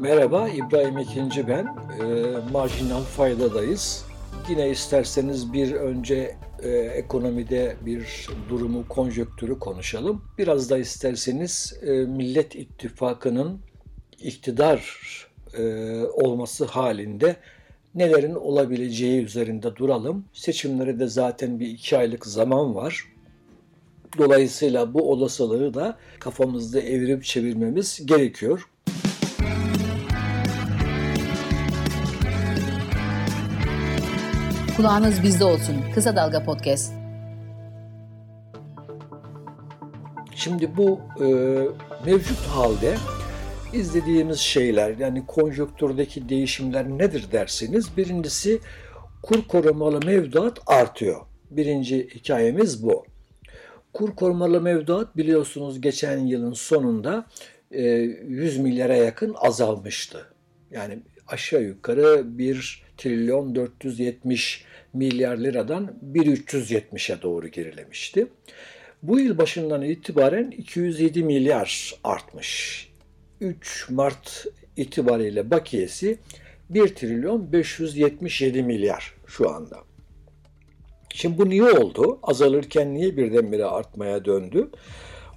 Merhaba, İbrahim İkinci ben. Marjinal faydadayız. Yine isterseniz bir önce ekonomide bir durumu, konjonktürü konuşalım. Biraz da isterseniz Millet İttifakı'nın iktidar olması halinde nelerin olabileceği üzerinde duralım. Seçimlere de zaten bir 2 aylık zaman var. Dolayısıyla bu olasılığı da kafamızda evirip çevirmemiz gerekiyor. Kulağınız bizde olsun. Kısa Dalga Podcast. Şimdi bu mevcut halde izlediğimiz şeyler, yani konjonktürdeki değişimler nedir derseniz, birincisi kur korumalı mevduat artıyor. Birinci hikayemiz bu. Kur korumalı mevduat biliyorsunuz geçen yılın sonunda 100 milyara yakın azalmıştı. Yani aşağı yukarı 1 trilyon 470 milyar liradan 1.370'e doğru gerilemişti. Bu yıl başından itibaren 207 milyar artmış. 3 Mart itibariyle bakiyesi 1 trilyon 577 milyar şu anda. Şimdi bu niye oldu? Azalırken niye birdenbire artmaya döndü?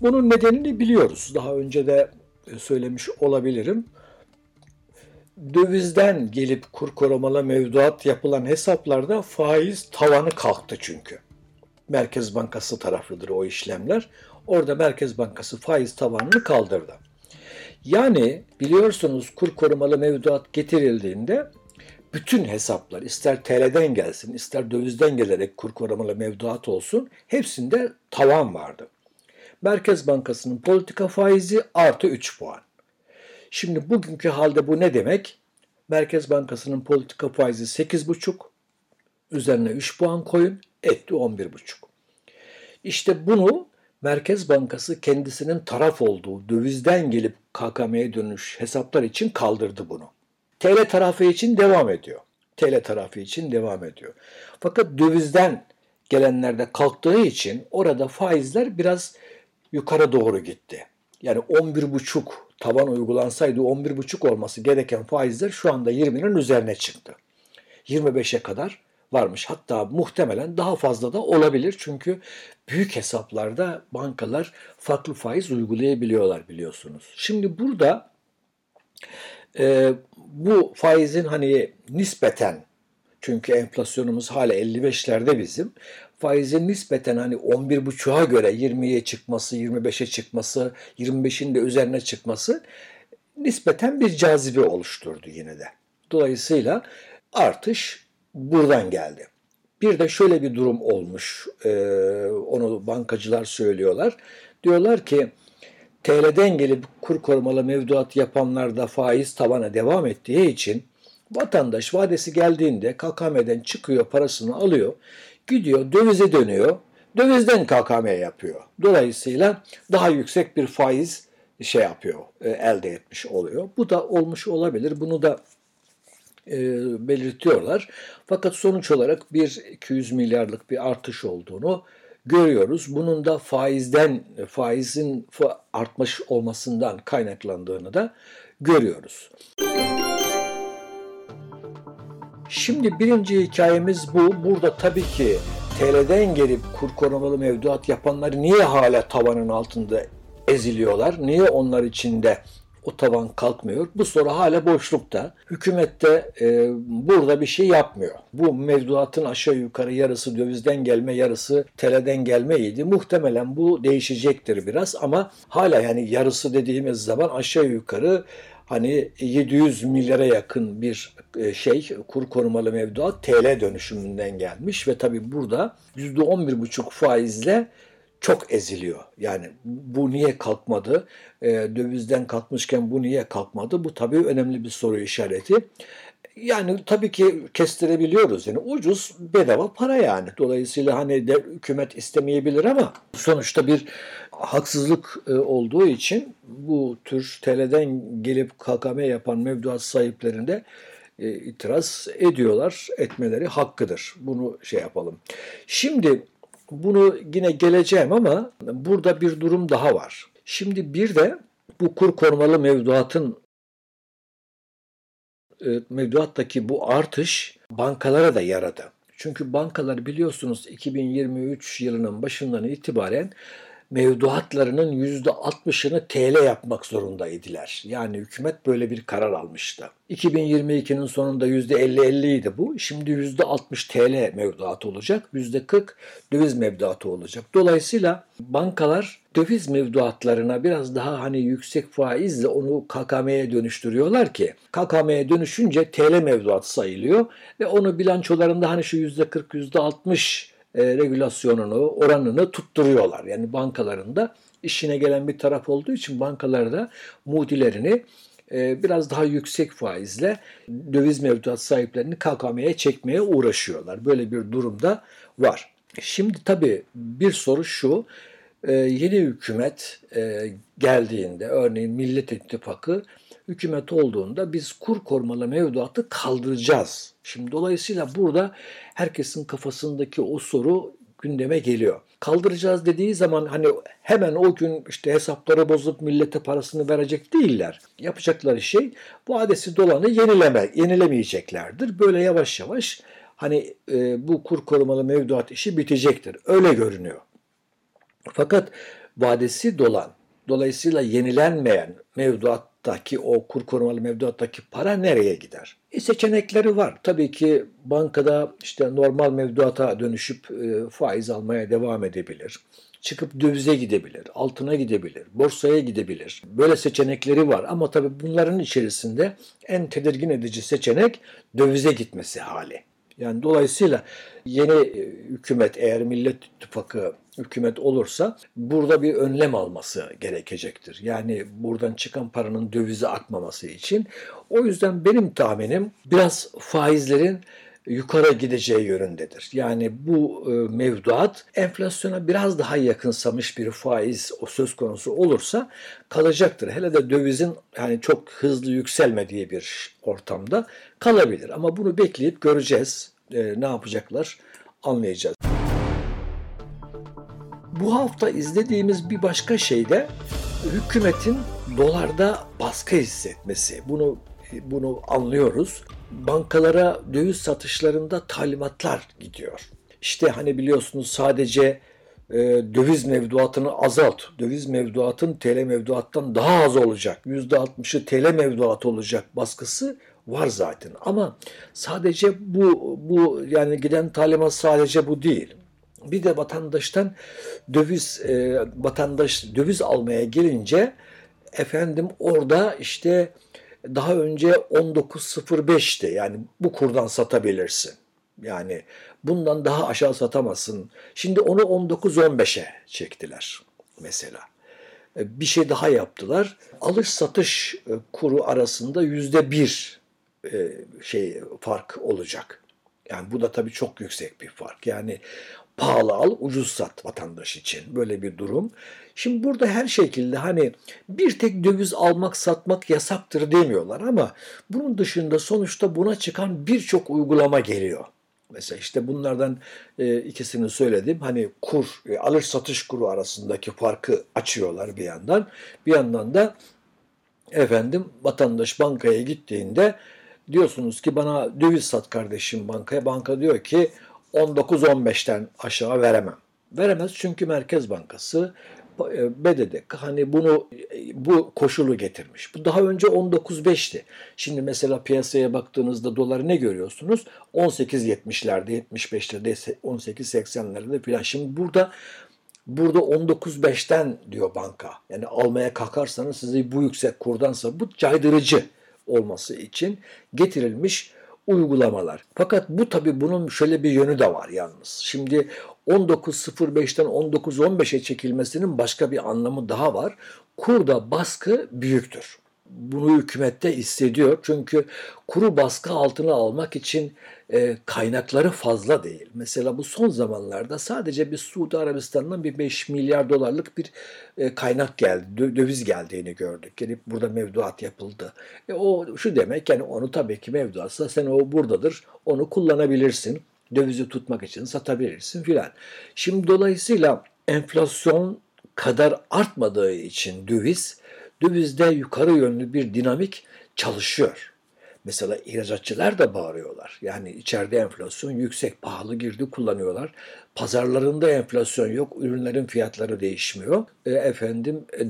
Bunun nedenini biliyoruz. Daha önce de söylemiş olabilirim. Dövizden gelip kur korumalı mevduat yapılan hesaplarda faiz tavanı kalktı çünkü. Merkez Bankası taraflıdır o işlemler. Orada Merkez Bankası faiz tavanını kaldırdı. Yani biliyorsunuz kur korumalı mevduat getirildiğinde bütün hesaplar, ister TL'den gelsin, ister dövizden gelerek kur korumalı mevduat olsun, hepsinde tavan vardı. Merkez Bankası'nın politika faizi artı 3 puan. Şimdi bugünkü halde bu ne demek? Merkez Bankası'nın politika faizi 8,5, üzerine 3 puan koyun, etti 11,5. İşte bunu Merkez Bankası kendisinin taraf olduğu dövizden gelip KKM'ye dönüş hesaplar için kaldırdı bunu. TL tarafı için devam ediyor. Fakat dövizden gelenlerde kalktığı için orada faizler biraz yukarı doğru gitti. Yani 11,5 tavan uygulansaydı 11,5 olması gereken faizler şu anda 20'nin üzerine çıktı. 25'e kadar varmış. Hatta muhtemelen daha fazla da olabilir. Çünkü büyük hesaplarda bankalar farklı faiz uygulayabiliyorlar biliyorsunuz. Şimdi burada bu faizin hani nispeten, çünkü enflasyonumuz hala 55'lerde bizim, faizin nispeten hani 11,5'a göre 20'ye çıkması, 25'e çıkması, 25'in de üzerine çıkması nispeten bir cazibe oluşturdu yine de. Dolayısıyla artış buradan geldi. Bir de şöyle bir durum olmuş, onu bankacılar söylüyorlar. Diyorlar ki TL'den gelip kur korumalı mevduat yapanlarda faiz tavana devam ettiği için vatandaş vadesi geldiğinde KKM'den çıkıyor, parasını alıyor, gidiyor dövize dönüyor, dövizden KKM yapıyor. Dolayısıyla daha yüksek bir faiz yapıyor, elde etmiş oluyor. Bu da olmuş olabilir, bunu da belirtiyorlar. Fakat sonuç olarak 200 milyarlık bir artış olduğunu görüyoruz. Bunun da faizin artmış olmasından kaynaklandığını da görüyoruz. Şimdi birinci hikayemiz bu. Burada tabii ki TL'den gelip kur korumalı mevduat yapanlar niye hala tavanın altında eziliyorlar? Niye onlar için de o tavan kalkmıyor? Bu soru hala boşlukta. Hükümet de burada bir şey yapmıyor. Bu mevduatın aşağı yukarı yarısı dövizden gelme, yarısı TL'den gelmeydi. Muhtemelen bu değişecektir biraz ama hala yani yarısı dediğimiz zaman aşağı yukarı hani 700 milyara yakın bir kur korumalı mevduat TL dönüşümünden gelmiş ve tabii burada %11,5 faizle çok eziliyor. Yani bu niye kalkmadı? Dövizden kalkmışken bu niye kalkmadı? Bu tabii önemli bir soru işareti. Yani tabii ki kestirebiliyoruz. Yani ucuz, bedava para yani. Dolayısıyla hani de hükümet istemeyebilir ama sonuçta bir haksızlık olduğu için bu tür TL'den gelip KKM yapan mevduat sahiplerinde itiraz ediyorlar. Etmeleri hakkıdır. Bunu yapalım. Şimdi bunu yine geleceğim ama burada bir durum daha var. Şimdi bir de bu kur korumalı mevduatın mevduattaki bu artış bankalara da yaradı. Çünkü bankalar biliyorsunuz 2023 yılının başından itibaren mevduatlarının %60'ını TL yapmak zorundaydılar. Yani hükümet böyle bir karar almıştı. 2022'nin sonunda %50-50 idi bu. Şimdi %60 TL mevduatı olacak, %40 döviz mevduatı olacak. Dolayısıyla bankalar döviz mevduatlarına biraz daha hani yüksek faizle onu KKM'ye dönüştürüyorlar ki KKM'ye dönüşünce TL mevduat sayılıyor ve onu bilançolarında hani şu %40, %60 regülasyonunu, oranını tutturuyorlar. Yani bankaların da işine gelen bir taraf olduğu için bankalar da mudilerini biraz daha yüksek faizle döviz mevduat sahiplerini KKM'ye çekmeye uğraşıyorlar. Böyle bir durumda var. Şimdi tabii bir soru şu. Yeni hükümet geldiğinde, örneğin Millet İttifakı hükümet olduğunda biz kur korumalı mevduatı kaldıracağız. Şimdi dolayısıyla burada herkesin kafasındaki o soru gündeme geliyor. Kaldıracağız dediği zaman hani hemen o gün işte hesapları bozup millete parasını verecek değiller. Yapacakları şey vadesi dolanı yenilemeyeceklerdir. Böyle yavaş yavaş hani bu kur korumalı mevduat işi bitecektir. Öyle görünüyor. Fakat vadesi dolan, dolayısıyla yenilenmeyen mevduattaki o kur korumalı mevduattaki para nereye gider? Seçenekleri var. Tabii ki bankada işte normal mevduata dönüşüp faiz almaya devam edebilir. Çıkıp dövize gidebilir, altına gidebilir, borsaya gidebilir. Böyle seçenekleri var ama tabii bunların içerisinde en tedirgin edici seçenek dövize gitmesi hali. Yani dolayısıyla yeni hükümet eğer Millet İttifakı hükümet olursa burada bir önlem alması gerekecektir. Yani buradan çıkan paranın dövize akmaması için. O yüzden benim tahminim biraz faizlerin yukarı gideceği yönündedir. Yani bu mevduat enflasyona biraz daha yakınsamış bir faiz o söz konusu olursa kalacaktır. Hele de dövizin yani çok hızlı yükselmediği bir ortamda kalabilir. Ama bunu bekleyip göreceğiz. Ne yapacaklar anlayacağız. Bu hafta izlediğimiz bir başka şey de hükümetin dolarda baskı hissetmesi. Bunu anlıyoruz. Bankalara döviz satışlarında talimatlar gidiyor. İşte hani biliyorsunuz sadece döviz mevduatını azalt. Döviz mevduatın TL mevduattan daha az olacak. %60'ı TL mevduatı olacak baskısı var zaten. Ama sadece bu yani giden talimat sadece bu değil. Bir de vatandaş döviz almaya gelince efendim orada işte daha önce 19.05'ti. Yani bu kurdan satabilirsin. Yani bundan daha aşağı satamazsın. Şimdi onu 19.15'e çektiler mesela. Bir şey daha yaptılar. Alış satış kuru arasında %1 fark olacak. Yani bu da tabii çok yüksek bir fark. Yani pahalı al, ucuz sat vatandaş için. Böyle bir durum. Şimdi burada her şekilde hani bir tek döviz almak, satmak yasaktır demiyorlar ama bunun dışında sonuçta buna çıkan birçok uygulama geliyor. Mesela işte bunlardan ikisini söyledim. Hani kur, alış satış kuru arasındaki farkı açıyorlar bir yandan. Bir yandan da vatandaş bankaya gittiğinde diyorsunuz ki bana döviz sat kardeşim bankaya. Banka diyor ki 19.15'ten aşağı veremem. Veremez çünkü Merkez Bankası BDDK hani bu koşulu getirmiş. Bu daha önce 19.5'ti. Şimdi mesela piyasaya baktığınızda doları ne görüyorsunuz? 18.70'lerde, 75'lerde, 18.80'lerde filan. Şimdi burada 19.5'ten diyor banka. Yani almaya kalkarsanız sizi bu yüksek kurdansa bu caydırıcı olması için getirilmiş uygulamalar. Fakat bu tabii bunun şöyle bir yönü de var yalnız. Şimdi 19.05'ten 19.15'e çekilmesinin başka bir anlamı daha var. Kurda baskı büyüktür. Bunu hükümette hissediyor. Çünkü kuru baskı altına almak için kaynakları fazla değil. Mesela bu son zamanlarda sadece bir Suudi Arabistan'dan bir 5 milyar dolarlık bir kaynak geldi. Döviz geldiğini gördük. Yani burada mevduat yapıldı. O şu demek yani onu tabii ki mevduatsa sen o buradadır. Onu kullanabilirsin. Dövizi tutmak için satabilirsin filan. Şimdi dolayısıyla enflasyon kadar artmadığı için dövizde yukarı yönlü bir dinamik çalışıyor. Mesela ihracatçılar da bağırıyorlar. Yani içeride enflasyon yüksek, pahalı girdi kullanıyorlar. Pazarlarında enflasyon yok, ürünlerin fiyatları değişmiyor.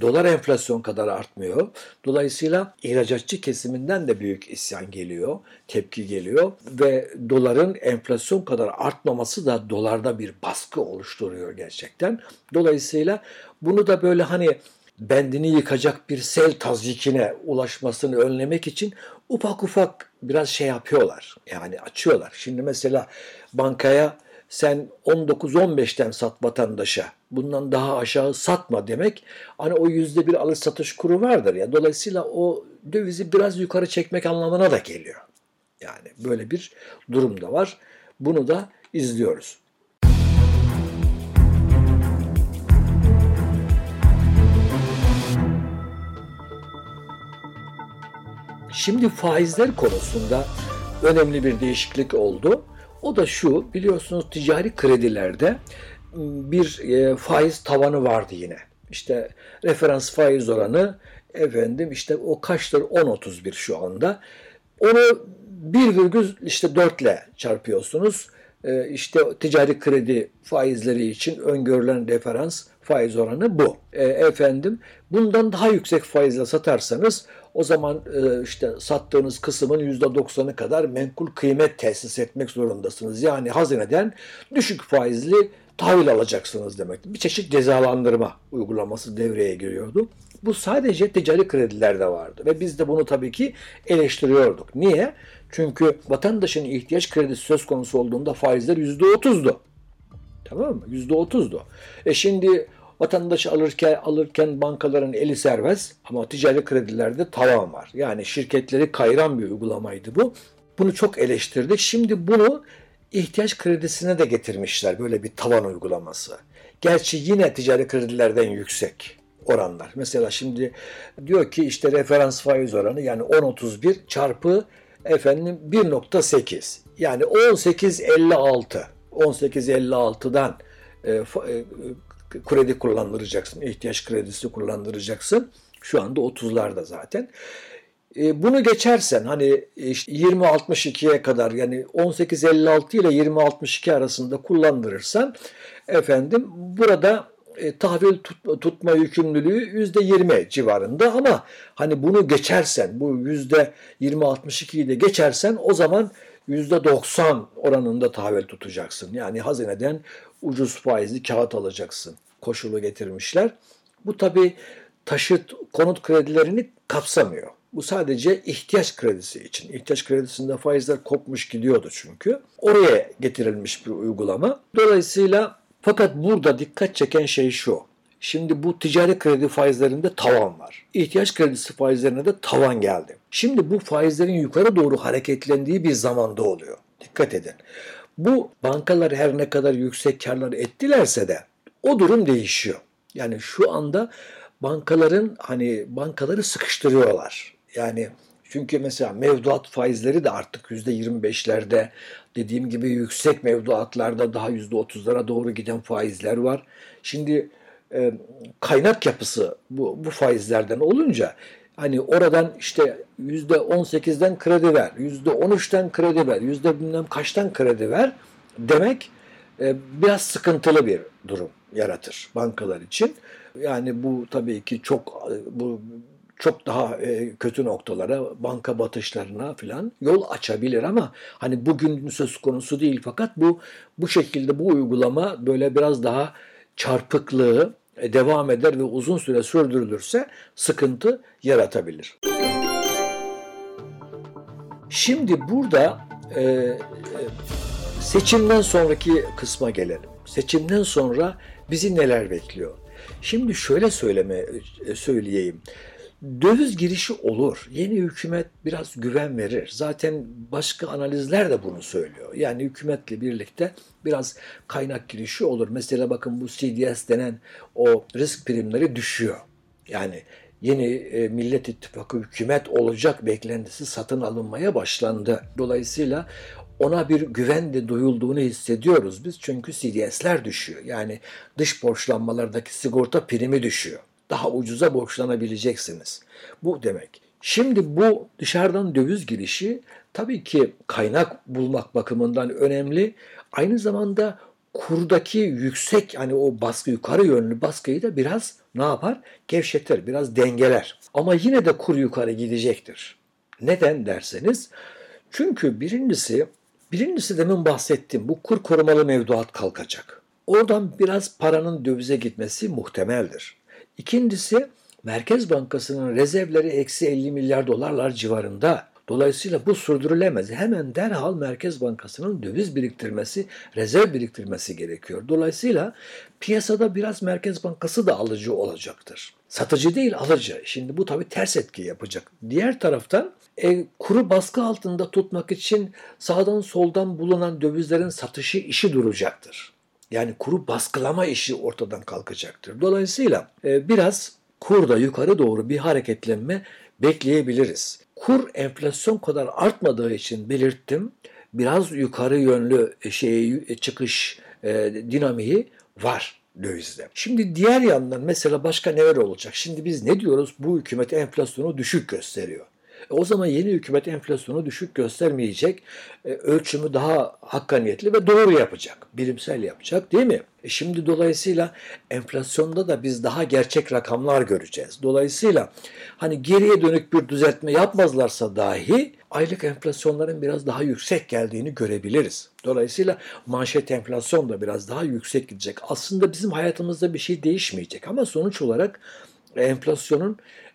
Dolar enflasyon kadar artmıyor. Dolayısıyla ihracatçı kesiminden de büyük isyan geliyor, tepki geliyor ve doların enflasyon kadar artmaması da dolarda bir baskı oluşturuyor gerçekten. Dolayısıyla bunu da böyle hani bendini yıkacak bir sel tazyikine ulaşmasını önlemek için ufak ufak biraz şey yapıyorlar. Yani açıyorlar. Şimdi mesela bankaya sen 19-15'ten sat vatandaşa, bundan daha aşağı satma demek. Hani o %1 alış satış kuru vardır ya. Dolayısıyla o dövizi biraz yukarı çekmek anlamına da geliyor. Yani böyle bir durum da var. Bunu da izliyoruz. Şimdi faizler konusunda önemli bir değişiklik oldu. O da şu, biliyorsunuz ticari kredilerde bir faiz tavanı vardı yine. İşte referans faiz oranı o kaçtır? 10.31 şu anda. Onu 1,4 ile çarpıyorsunuz. İşte ticari kredi faizleri için öngörülen referans faiz oranı bu. Bundan daha yüksek faizle satarsanız o zaman işte sattığınız kısmın %90'ı kadar menkul kıymet tesis etmek zorundasınız. Yani hazineden düşük faizli tahvil alacaksınız demek. Bir çeşit cezalandırma uygulaması devreye giriyordu. Bu sadece ticari kredilerde vardı ve biz de bunu tabii ki eleştiriyorduk. Niye? Çünkü vatandaşın ihtiyaç kredisi söz konusu olduğunda faizler %30'du. Tamam mı? %30'du. Şimdi vatandaş alırken bankaların eli serbest ama ticari kredilerde tavan var. Yani şirketleri kayıran bir uygulamaydı bu. Bunu çok eleştirdik. Şimdi bunu ihtiyaç kredisine de getirmişler, böyle bir tavan uygulaması. Gerçi yine ticari kredilerden yüksek oranlar. Mesela şimdi diyor ki işte referans faiz oranı yani 10.31 çarpı 1.8 yani 18.56. 18.56'dan kredi kullandıracaksın, ihtiyaç kredisi kullandıracaksın. Şu anda 30'larda zaten. Bunu geçersen hani işte 20.62'ye kadar yani 18.56 ile 20.62 arasında kullandırırsan burada tahvil tutma yükümlülüğü %20 civarında ama hani bunu geçersen bu %20.62'yi de geçersen o zaman %90 oranında tahvil tutacaksın. Yani hazineden ucuz faizli kağıt alacaksın. Koşulu getirmişler. Bu tabii taşıt konut kredilerini kapsamıyor. Bu sadece ihtiyaç kredisi için. İhtiyaç kredisinde faizler kopmuş gidiyordu çünkü. Oraya getirilmiş bir uygulama. Dolayısıyla fakat burada dikkat çeken şey şu. Şimdi bu ticari kredi faizlerinde tavan var. İhtiyaç kredisi faizlerine de tavan geldi. Şimdi bu faizlerin yukarı doğru hareketlendiği bir zamanda oluyor. Dikkat edin. Bu bankalar her ne kadar yüksek karlar ettilerse de o durum değişiyor. Yani şu anda bankaları sıkıştırıyorlar. Yani çünkü mesela mevduat faizleri de artık %25'lerde dediğim gibi yüksek mevduatlarda daha %30'lara doğru giden faizler var. Şimdi kaynak yapısı bu faizlerden olunca hani oradan işte %18'den kredi ver, %13'ten kredi ver, bilmem kaçtan kredi ver demek biraz sıkıntılı bir durum yaratır bankalar için. Yani bu tabii ki çok daha kötü noktalara, banka batışlarına falan yol açabilir ama hani bugün söz konusu değil fakat bu şekilde bu uygulama böyle biraz daha çarpıklığı devam eder ve uzun süre sürdürülürse sıkıntı yaratabilir. Şimdi burada seçimden sonraki kısma gelelim. Seçimden sonra bizi neler bekliyor? Şimdi şöyle söyleyeyim. Döviz girişi olur. Yeni hükümet biraz güven verir. Zaten başka analizler de bunu söylüyor. Yani hükümetle birlikte biraz kaynak girişi olur. Mesela bakın bu CDS denen o risk primleri düşüyor. Yani yeni Millet İttifakı hükümet olacak beklentisi satın alınmaya başlandı. Dolayısıyla ona bir güven de duyulduğunu hissediyoruz biz. Çünkü CDS'ler düşüyor. Yani dış borçlanmalardaki sigorta primi düşüyor. Daha ucuza borçlanabileceksiniz. Bu demek. Şimdi bu dışarıdan döviz girişi tabii ki kaynak bulmak bakımından önemli. Aynı zamanda kurdaki yüksek o baskı, yukarı yönlü baskıyı da biraz ne yapar? Gevşetir, biraz dengeler. Ama yine de kur yukarı gidecektir. Neden derseniz, çünkü birincisi demin bahsettiğim bu kur korumalı mevduat kalkacak. Oradan biraz paranın dövize gitmesi muhtemeldir. İkincisi, Merkez Bankası'nın rezervleri eksi 50 milyar dolarlar civarında. Dolayısıyla bu sürdürülemez. Hemen derhal Merkez Bankası'nın döviz biriktirmesi, rezerv biriktirmesi gerekiyor. Dolayısıyla piyasada biraz Merkez Bankası da alıcı olacaktır. Satıcı değil, alıcı. Şimdi bu tabii ters etki yapacak. Diğer taraftan kuru baskı altında tutmak için sağdan soldan bulunan dövizlerin satışı işi duracaktır. Yani kuru baskılama işi ortadan kalkacaktır. Dolayısıyla biraz kurda yukarı doğru bir hareketlenme bekleyebiliriz. Kur enflasyon kadar artmadığı için belirttim. Biraz yukarı yönlü çıkış dinamiği var dövizde. Şimdi diğer yandan mesela başka neler olacak? Şimdi biz ne diyoruz? Bu hükümet enflasyonu düşük gösteriyor. O zaman yeni hükümet enflasyonu düşük göstermeyecek, ölçümü daha hakkaniyetli ve doğru yapacak, bilimsel yapacak, değil mi? Şimdi dolayısıyla enflasyonda da biz daha gerçek rakamlar göreceğiz. Dolayısıyla geriye dönük bir düzeltme yapmazlarsa dahi aylık enflasyonların biraz daha yüksek geldiğini görebiliriz. Dolayısıyla manşet enflasyon da biraz daha yüksek gidecek. Aslında bizim hayatımızda bir şey değişmeyecek ama sonuç olarak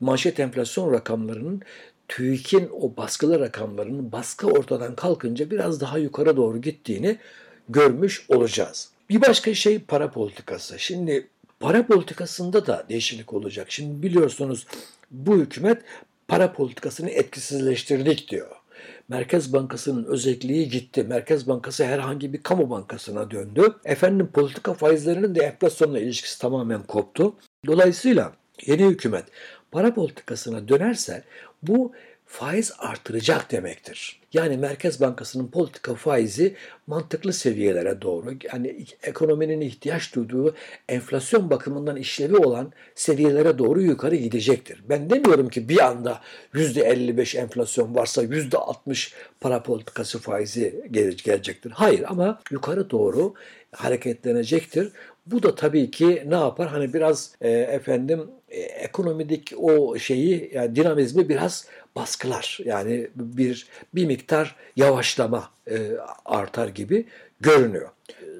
manşet enflasyon rakamlarının, TÜİK'in o baskılı rakamlarının baskı ortadan kalkınca biraz daha yukarı doğru gittiğini görmüş olacağız. Bir başka şey para politikası. Şimdi para politikasında da değişiklik olacak. Şimdi biliyorsunuz bu hükümet para politikasını etkisizleştirdik diyor. Merkez Bankası'nın özelliği gitti. Merkez Bankası herhangi bir kamu bankasına döndü. Politika faizlerinin de enflasyonla ilişkisi tamamen koptu. Dolayısıyla yeni hükümet para politikasına dönerse bu faiz artıracak demektir. Yani Merkez Bankası'nın politika faizi mantıklı seviyelere doğru, ekonominin ihtiyaç duyduğu enflasyon bakımından işlevi olan seviyelere doğru yukarı gidecektir. Ben demiyorum ki bir anda %55 enflasyon varsa %60 para politikası faizi gelecektir. Hayır, ama yukarı doğru hareketlenecektir. Bu da tabii ki ne yapar? Biraz ekonomideki o dinamizmi biraz baskılar. Yani bir miktar yavaşlama artar gibi görünüyor.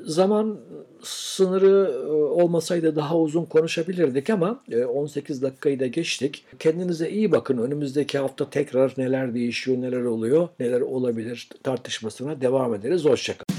Zaman sınırı olmasaydı daha uzun konuşabilirdik ama 18 dakikayı da geçtik. Kendinize iyi bakın. Önümüzdeki hafta tekrar neler değişiyor, neler oluyor, neler olabilir tartışmasına devam ederiz. Hoşçakalın.